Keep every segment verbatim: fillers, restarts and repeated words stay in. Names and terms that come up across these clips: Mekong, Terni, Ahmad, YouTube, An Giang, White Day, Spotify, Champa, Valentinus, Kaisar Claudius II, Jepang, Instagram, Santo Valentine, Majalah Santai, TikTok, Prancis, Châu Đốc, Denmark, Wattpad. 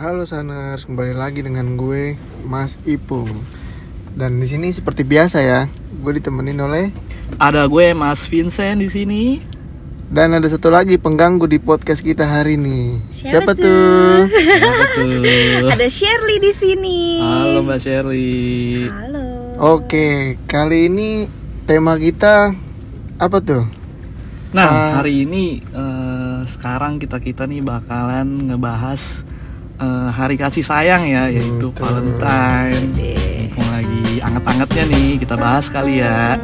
Halo Saners, kembali lagi dengan gue Mas Ipung. Dan di sini seperti biasa ya, gue ditemenin oleh ada gue Mas Vincent di sini. Dan ada satu lagi pengganggu di podcast kita hari ini. Siapa, Siapa tuh? tuh? Siapa tuh? Ada Shirley di sini. Halo Mbak Shirley. Halo. Oke, kali ini tema kita apa tuh? Nah, uh, hari ini uh, sekarang kita-kita nih bakalan ngebahas Uh, hari kasih sayang ya, yaitu Betul. Valentine. Mumpung lagi anget-angetnya nih, kita bahas kali ya.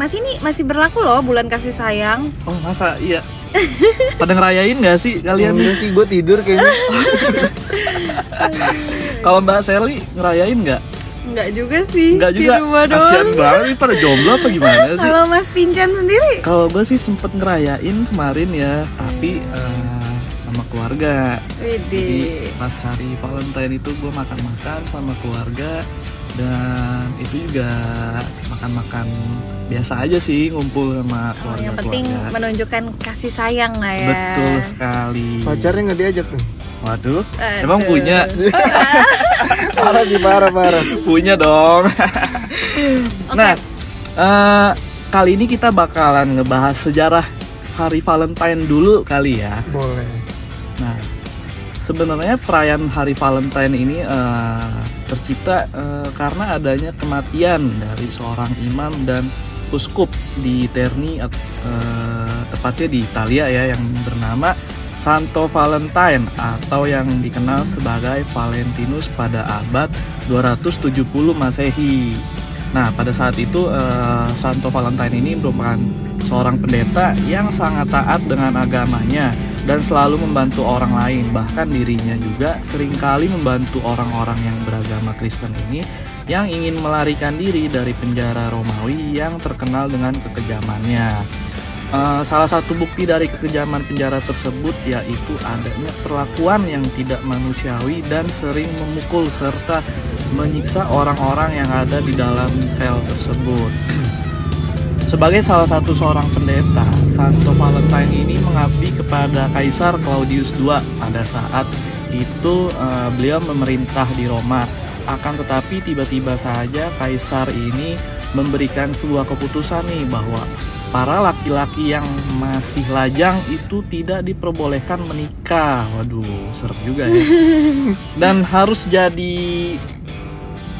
Mas ini masih berlaku loh bulan kasih sayang. Oh masa iya. Pada ngerayain nggak sih kalian? Enggak sih, gue tidur kayaknya. Kalau Mbak Shirley ngerayain nggak? Nggak juga sih. Nggak juga. Di rumah doang. Kasian banget ini pada jomblo apa gimana sih? Kalau Mas Pincan sendiri? Kalau gue sih sempet ngerayain kemarin ya, tapi uh, sama keluarga. Jadi pas hari Valentine itu gue makan-makan sama keluarga. Dan itu juga makan-makan biasa aja sih, ngumpul sama keluarga-keluarga. Oh, yang penting keluarga. Menunjukkan kasih sayang lah ya. Betul sekali. Pacarnya nggak diajak tuh? Waduh, Aduh. Emang punya? Parah sih, parah-parah. Punya dong. Okay. Nah, uh, kali ini kita bakalan ngebahas sejarah hari Valentine dulu kali ya. Boleh. Nah, sebenarnya perayaan hari Valentine ini uh, tercipta e, karena adanya kematian dari seorang imam dan uskup di Terni, e, tepatnya di Italia ya, yang bernama Santo Valentine atau yang dikenal sebagai Valentinus pada abad dua ratus tujuh puluh Masehi. Nah, pada saat itu e, Santo Valentine ini merupakan seorang pendeta yang sangat taat dengan agamanya dan selalu membantu orang lain. Bahkan dirinya juga seringkali membantu orang-orang yang beragama Kristen ini yang ingin melarikan diri dari penjara Romawi yang terkenal dengan kekejamannya. E, salah satu bukti dari kekejaman penjara tersebut yaitu adanya perlakuan yang tidak manusiawi dan sering memukul serta menyiksa orang-orang yang ada di dalam sel tersebut. Sebagai salah satu seorang pendeta, Santo Valentine ini mengabdi kepada Kaisar Claudius kedua. Pada saat itu uh, beliau memerintah di Roma. Akan tetapi tiba-tiba saja Kaisar ini memberikan sebuah keputusan nih bahwa para laki-laki yang masih lajang itu tidak diperbolehkan menikah. Waduh, serem juga ya. Dan harus jadi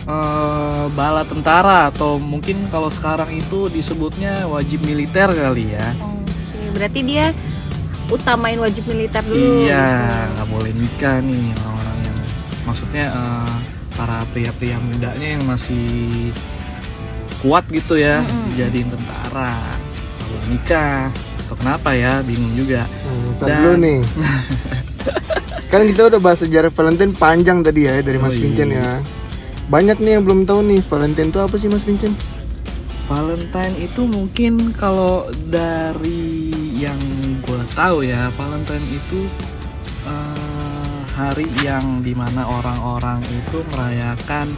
Uh, bala tentara atau mungkin kalau sekarang itu disebutnya wajib militer kali ya. Oke, berarti dia utamain wajib militer dulu. Iya, nggak boleh nikah nih orang-orang yang maksudnya uh, para pria-pria mudanya yang masih kuat gitu ya, mm-hmm. dijadiin tentara, kalau nikah atau kenapa ya, bingung juga. Hmm, tar dulu nih. Kan kita udah bahas sejarah Valentine panjang tadi ya dari Mas oh, Vincent ya. Banyak nih yang belum tahu nih, Valentine itu apa sih Mas Vincent? Valentine itu mungkin kalau dari yang gue tahu ya, Valentine itu uh, hari yang dimana orang-orang itu merayakan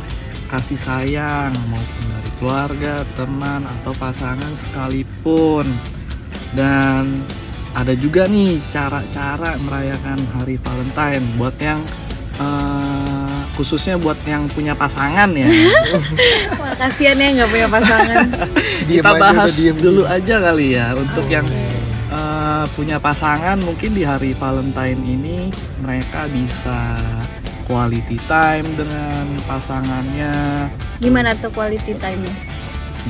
kasih sayang maupun dari keluarga, teman, atau pasangan sekalipun. Dan ada juga nih cara-cara merayakan hari Valentine buat yang uh, khususnya buat yang punya pasangan ya. Wah, kasihan ya nggak punya pasangan. Kita bahas dulu aja kali ya untuk okay. yang uh, punya pasangan. Mungkin di hari Valentine ini mereka bisa quality time dengan pasangannya. Gimana tuh quality time-nya?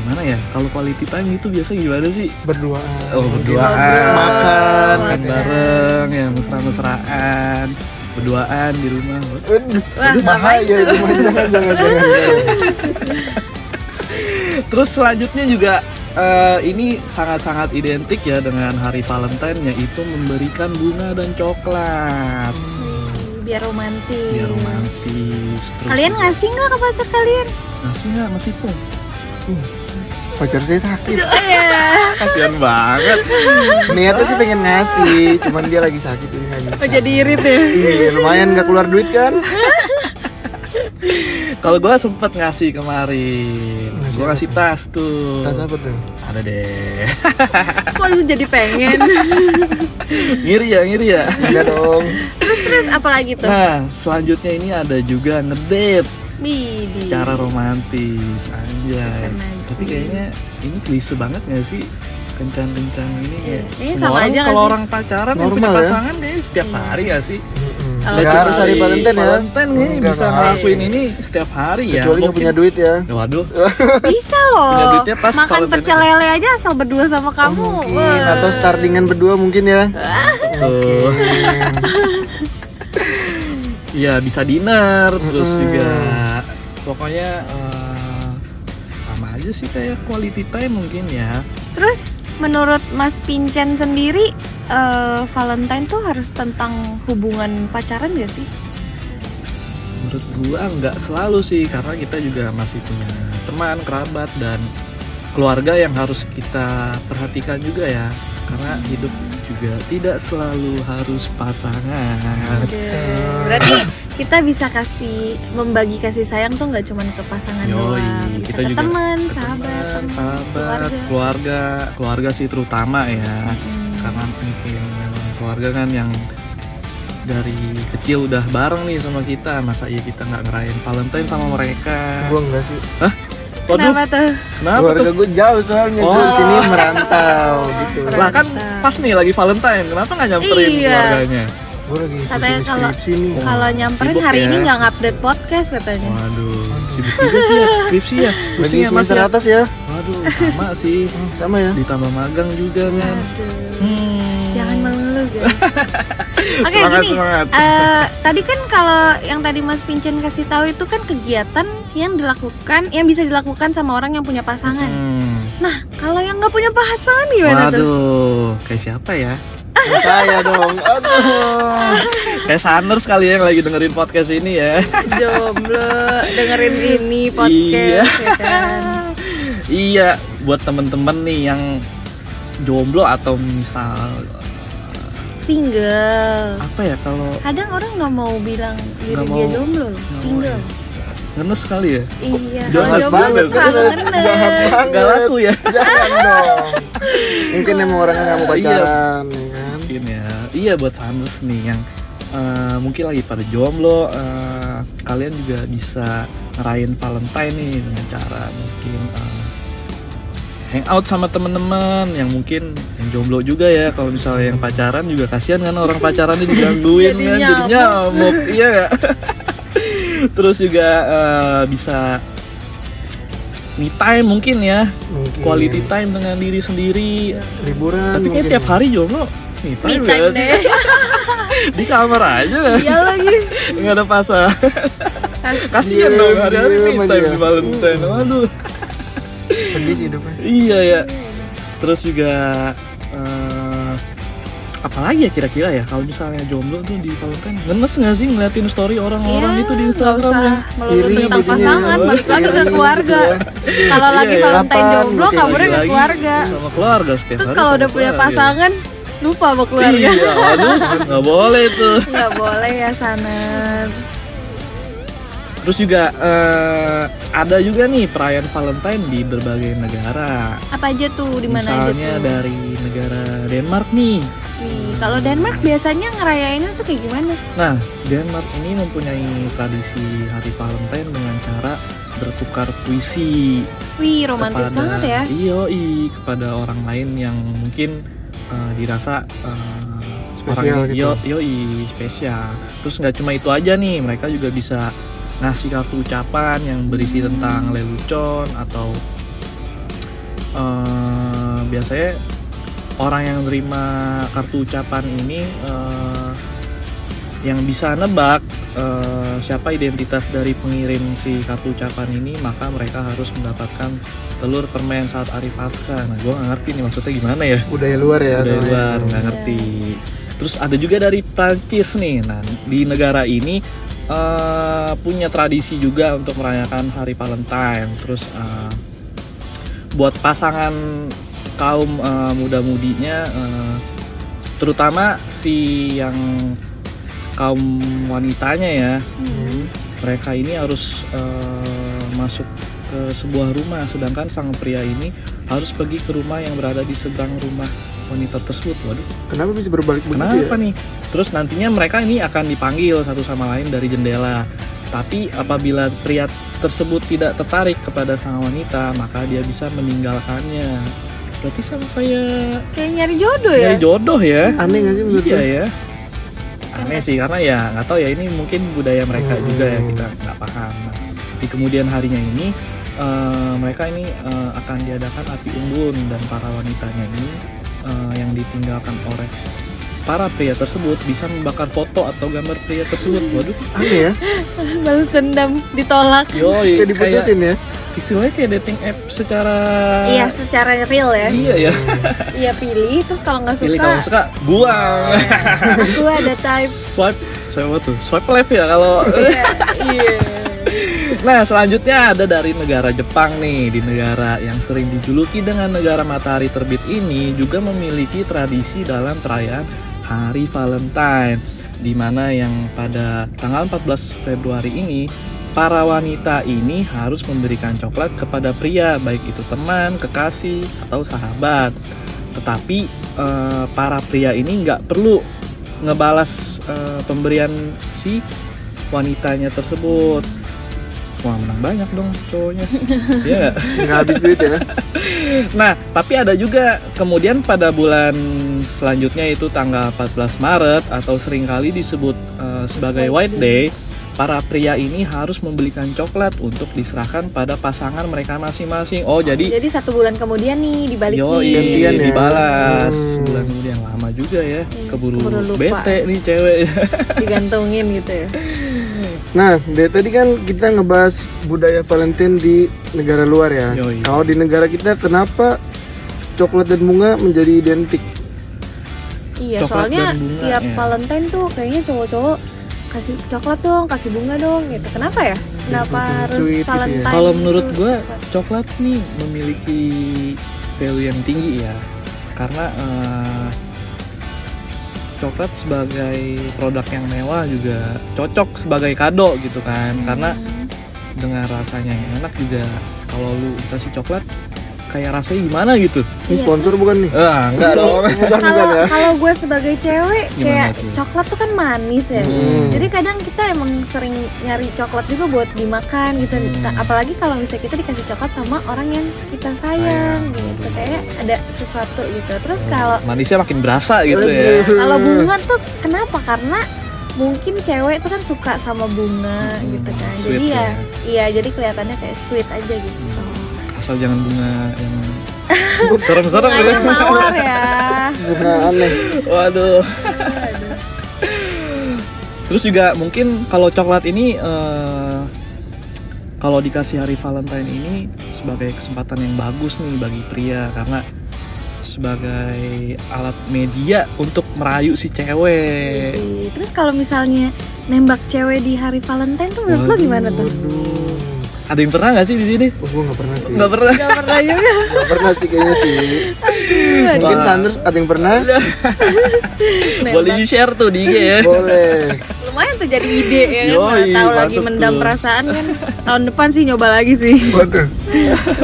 Gimana ya? Kalau quality time itu biasa gimana sih? Berduaan. Oh, berduaan. berduaan. Makan, makan bareng, ya mesra-mesraan. Berduaan di rumah. Waduh, bahaya itu. Jangan-jangan. Terus selanjutnya juga uh, ini sangat-sangat identik ya dengan hari Valentine, yaitu memberikan bunga dan coklat. Hmm, biar romantis. Biar romantis. Terus kalian ngasih nggak ke pacar kalian? Ngasih nggak, masih pun. Uh, pacar saya sakit. Kasian banget. Niatnya sih pengen ngasih, cuman dia lagi sakit. Jadi irit ya? Iya, lumayan gak keluar duit kan? Kalau gue sempet ngasih kemarin, gue ngasih tas tuh. Tas apa tuh? Ada deh. Kok lu jadi pengen? Ngiri ya, ngiri ya. Enggak dong. Terus terus apalagi tuh? Nah, selanjutnya ini ada juga ngedate. Bidi. Secara romantis aja. Tapi kayaknya ini klise banget nggak sih? Kencan-kencan ini kayak ini sama aja kalau orang pacaran normal, punya pasangan ya? Deh setiap hari nggak sih? Nggak harus hari Valentine ya? Valentine nih bisa ngelakuin ini setiap hari ya? Kecuali nggak punya duit ya? Waduh. Bisa loh. Pas makan pecel lele aja asal berdua sama kamu. Oh, mungkin. Atau startingan berdua mungkin ya? Oke. Iya bisa dinner terus hmm. juga pokoknya uh, sama aja sih kayak quality time mungkin ya. Terus menurut Mas Pincen sendiri, uh, Valentine tuh harus tentang hubungan pacaran gak sih? Menurut gua nggak selalu sih, karena kita juga masih punya teman, kerabat, dan keluarga yang harus kita perhatikan juga ya. Karena hidup juga tidak selalu harus pasangan. Aduh. Berarti kita bisa kasih, membagi kasih sayang tuh nggak cuma ke pasangan doang, bisa ke teman, sahabat, temen, sahabat, keluarga. keluarga, keluarga sih terutama ya. Hmm. Karena mungkin keluarga kan yang dari kecil udah bareng nih sama kita, masa iya kita nggak ngerayain Valentine sama mereka? Gue nggak sih. Hah? Waduh. Kenapa tuh? Kenapa keluarga gue jauh soalnya, oh. gue disini merantau gitu. Lah kan pas nih lagi Valentine, kenapa nggak nyamperin iya. keluarganya? Gue lagi katanya kalau kalau nyamperin sibuk hari ya. Ini nggak update podcast katanya. Waduh, sibuk juga sih ya, skripsi ya. Pusing ya mas atas ya. Waduh, sama sih, sama ya. Ditambah magang juga kan. Hmm. Jangan melulu guys. Oke okay, gini, uh, tadi kan kalau yang tadi Mas Pincen kasih tahu itu kan kegiatan yang dilakukan, yang bisa dilakukan sama orang yang punya pasangan. Hmm. Nah, kalau yang nggak punya pasangan gimana? Waduh, tuh? Waduh, kayak siapa ya? Saya dong. Aduh. Kayak Saners kali ya yang lagi dengerin podcast ini ya. Jomblo dengerin ini podcast. Iya. Ya kan? Iya, buat temen-temen nih yang jomblo atau misal single. Apa ya kalau? Kadang orang nggak mau bilang diri mau, dia jomblo, single. Ya. Ngenes sekali ya? Iya. Jangan banget, jahat banget. Gak laku ya? Jangan dong. Mungkin emang orangnya gak mau pacaran. Iya. Kan? Mungkin ya. Iya buat fans nih yang uh, mungkin lagi pada jomblo, uh, kalian juga bisa ngerayain Valentine nih dengan cara mungkin uh, hangout sama teman-teman yang mungkin yang jomblo juga ya. Kalau misalnya yang pacaran juga kasihan kan orang pacarannya digangguin kan, jadi nyamuk. Iya gak? Terus juga uh, bisa me time mungkin ya, mungkin. Quality time dengan diri sendiri. Liburan. Tapi kayak tiap ya. Hari jomblo me time, me time deh. Di kamar aja lah. Iya lagi. Nggak ada pasar. Kasihan dong hari-hari me time di Valentine. Waduh. Sedih sih hidupnya. Iya ya. Terus juga uh, apalagi ya kira-kira ya kalau misalnya jomblo tuh di Valentine ngenes nggak sih ngeliatin story orang-orang yeah, itu di Instagram ya? Melulu tentang pasangan, balik lagi ke keluarga. Kalau lagi yeah, Valentine yeah. jomblo, kabarnya ke keluarga. Sama keluarga setiap. Terus kalau udah punya pasangan, ya. Lupa sama keluarga. Iya, aduh, nggak boleh itu. Nggak boleh ya Saners. Terus juga uh, ada juga nih perayaan Valentine di berbagai negara. Apa aja tuh? Di mana aja tuh? Misalnya dari negara Denmark nih. Kalau Denmark biasanya ngerayainnya tuh kayak gimana? Nah, Denmark ini mempunyai tradisi hari Valentine dengan cara bertukar puisi. Wih, romantis kepada, banget ya. Iyoi, kepada orang lain yang mungkin uh, dirasa uh, spesial orang gitu. Iyoi, spesial. Terus nggak cuma itu aja nih, mereka juga bisa ngasih kartu ucapan yang berisi hmm. tentang lelucon atau uh, biasanya orang yang nerima kartu ucapan ini uh, yang bisa nebak uh, siapa identitas dari pengirim si kartu ucapan ini, maka mereka harus mendapatkan telur permen saat hari Paskah. Nah, gue nggak ngerti nih maksudnya gimana ya? Budaya luar ya? Budaya luar, nggak ngerti. Terus ada juga dari Prancis nih. Nah, di negara ini uh, punya tradisi juga untuk merayakan hari Valentine. Terus uh, buat pasangan kaum uh, muda-mudinya, uh, terutama si yang kaum wanitanya ya, hmm. mereka ini harus uh, masuk ke sebuah rumah, sedangkan sang pria ini harus pergi ke rumah yang berada di seberang rumah wanita tersebut. Waduh, kenapa bisa berbalik begitu? Kenapa ya? nih? Terus nantinya mereka ini akan dipanggil satu sama lain dari jendela. Tapi apabila pria tersebut tidak tertarik kepada sang wanita, maka dia bisa meninggalkannya. Berarti sama kayak kayak nyari jodoh ya? Nyari jodoh ya? Aneh nggak sih menurut iya ya? Aneh sih, karena ya nggak tahu ya, ini mungkin budaya mereka hmm. juga ya, kita nggak paham. Di kemudian harinya ini uh, mereka ini uh, akan diadakan api unggun, dan para wanitanya ini uh, yang ditinggalkan oleh para pria tersebut bisa membakar foto atau gambar pria tersebut. Waduh, aneh ya. Balas dendam, ditolak. Yoi, kayak diputusin ya. Istilahnya kayak dating app secara iya, secara real ya. Iya ya. Iya, pilih terus kalau nggak suka. Pilih kalau suka buang. Aku ada type swipe, swipe apa tuh? Swipe left ya kalau. Iya. Nah, selanjutnya ada dari negara Jepang nih. Di negara yang sering dijuluki dengan negara matahari terbit ini juga memiliki tradisi dalam perayaan Hari Valentine, di mana yang pada tanggal empat belas Februari ini para wanita ini harus memberikan coklat kepada pria, baik itu teman, kekasih, atau sahabat. Tetapi eh, para pria ini nggak perlu ngebalas eh, pemberian si wanitanya tersebut. Wah, menang banyak dong cowoknya. Iya, nggak habis duit ya. Nah, tapi ada juga kemudian pada bulan selanjutnya itu tanggal empat belas Maret atau seringkali disebut uh, sebagai White Day, para pria ini harus membelikan coklat untuk diserahkan pada pasangan mereka masing-masing. Oh, jadi Jadi satu bulan kemudian nih dibalikin. Yoi, gantian ya, dibalas. Hmm. Sebulan kemudian, lama juga ya. Keburu, Keburu bete nih cewek. Digantungin gitu ya. Nah, dari tadi kan kita ngebahas budaya Valentine di negara luar ya. Yoi. Kalau di negara kita, kenapa coklat dan bunga menjadi identik? Iya, coklat soalnya bunga, ya, ya Valentine tuh kayaknya cowok-cowok kasih coklat dong, kasih bunga dong gitu. Kenapa ya? Kenapa ya, harus sweet, Valentine? Gitu ya. Kalau menurut gue, coklat nih memiliki value yang tinggi ya, karena uh, coklat sebagai produk yang mewah juga cocok sebagai kado gitu kan, hmm. karena dengan rasanya yang enak juga. Kalau lu kasih coklat kayak rasanya gimana gitu. Ini ya, sponsor terus, bukan nih? Ah, enggak dong. Kalau kalau gue sebagai cewek gimana kayak itu? Coklat tuh kan manis ya. Hmm. Jadi kadang kita emang sering nyari coklat juga buat dimakan gitu. Hmm. Apalagi kalau misalnya kita dikasih coklat sama orang yang kita sayang, sayang. gitu. Kayak ada sesuatu gitu. Terus kalau manisnya makin berasa gitu ya. Kalau bunga tuh kenapa? Karena mungkin cewek itu kan suka sama bunga hmm. gitu kan. Sweet, jadi ya, ya iya jadi kelihatannya kayak sweet aja gitu. Hmm. Asal jangan bunga yang serem-serem gitu. Bunga mawar ya. Bunga aneh. Waduh. Terus juga mungkin kalau coklat ini uh, kalau dikasih Hari Valentine ini sebagai kesempatan yang bagus nih bagi pria, karena sebagai alat media untuk merayu si cewek. Jadi, terus kalau misalnya nembak cewek di Hari Valentine tuh menurut lo gimana tuh? Waduh. Ada yang pernah nggak sih di sini? Oh, gue nggak pernah sih. Nggak pernah. Nggak pernah juga. Nggak pernah sih kayaknya sih. Mungkin Sanders ada yang pernah. Boleh di share tuh di I G ya. Boleh. Lumayan tuh jadi ide ya. Yoi, tahu lagi mendam tuh perasaan kan. Tahun depan sih nyoba lagi sih. Waduh.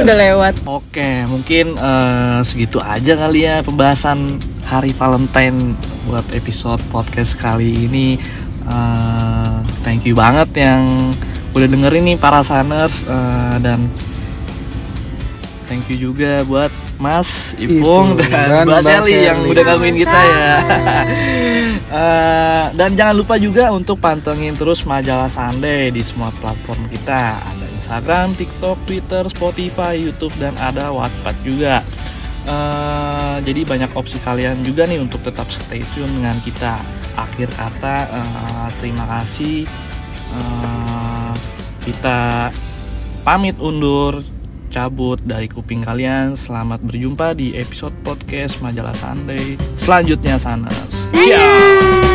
Udah lewat. Oke, mungkin uh, segitu aja kali ya pembahasan Hari Valentine buat episode podcast kali ini. Uh, thank you banget yang udah dengerin nih para saners, uh, dan thank you juga buat Mas Ipung, Ipung dan Mbak Sally yang udah gangguin kita ya. uh, dan jangan lupa juga untuk pantengin terus Majalah Santai di semua platform kita. Ada Instagram, TikTok, Twitter, Spotify, YouTube, dan ada Wattpad juga. Uh, jadi banyak opsi kalian juga nih untuk tetap stay tune dengan kita. Akhir kata, uh, terima kasih. Uh, Kita pamit undur, cabut dari kuping kalian. Selamat berjumpa di episode podcast Majalah Santai selanjutnya, Sanas. Ciao.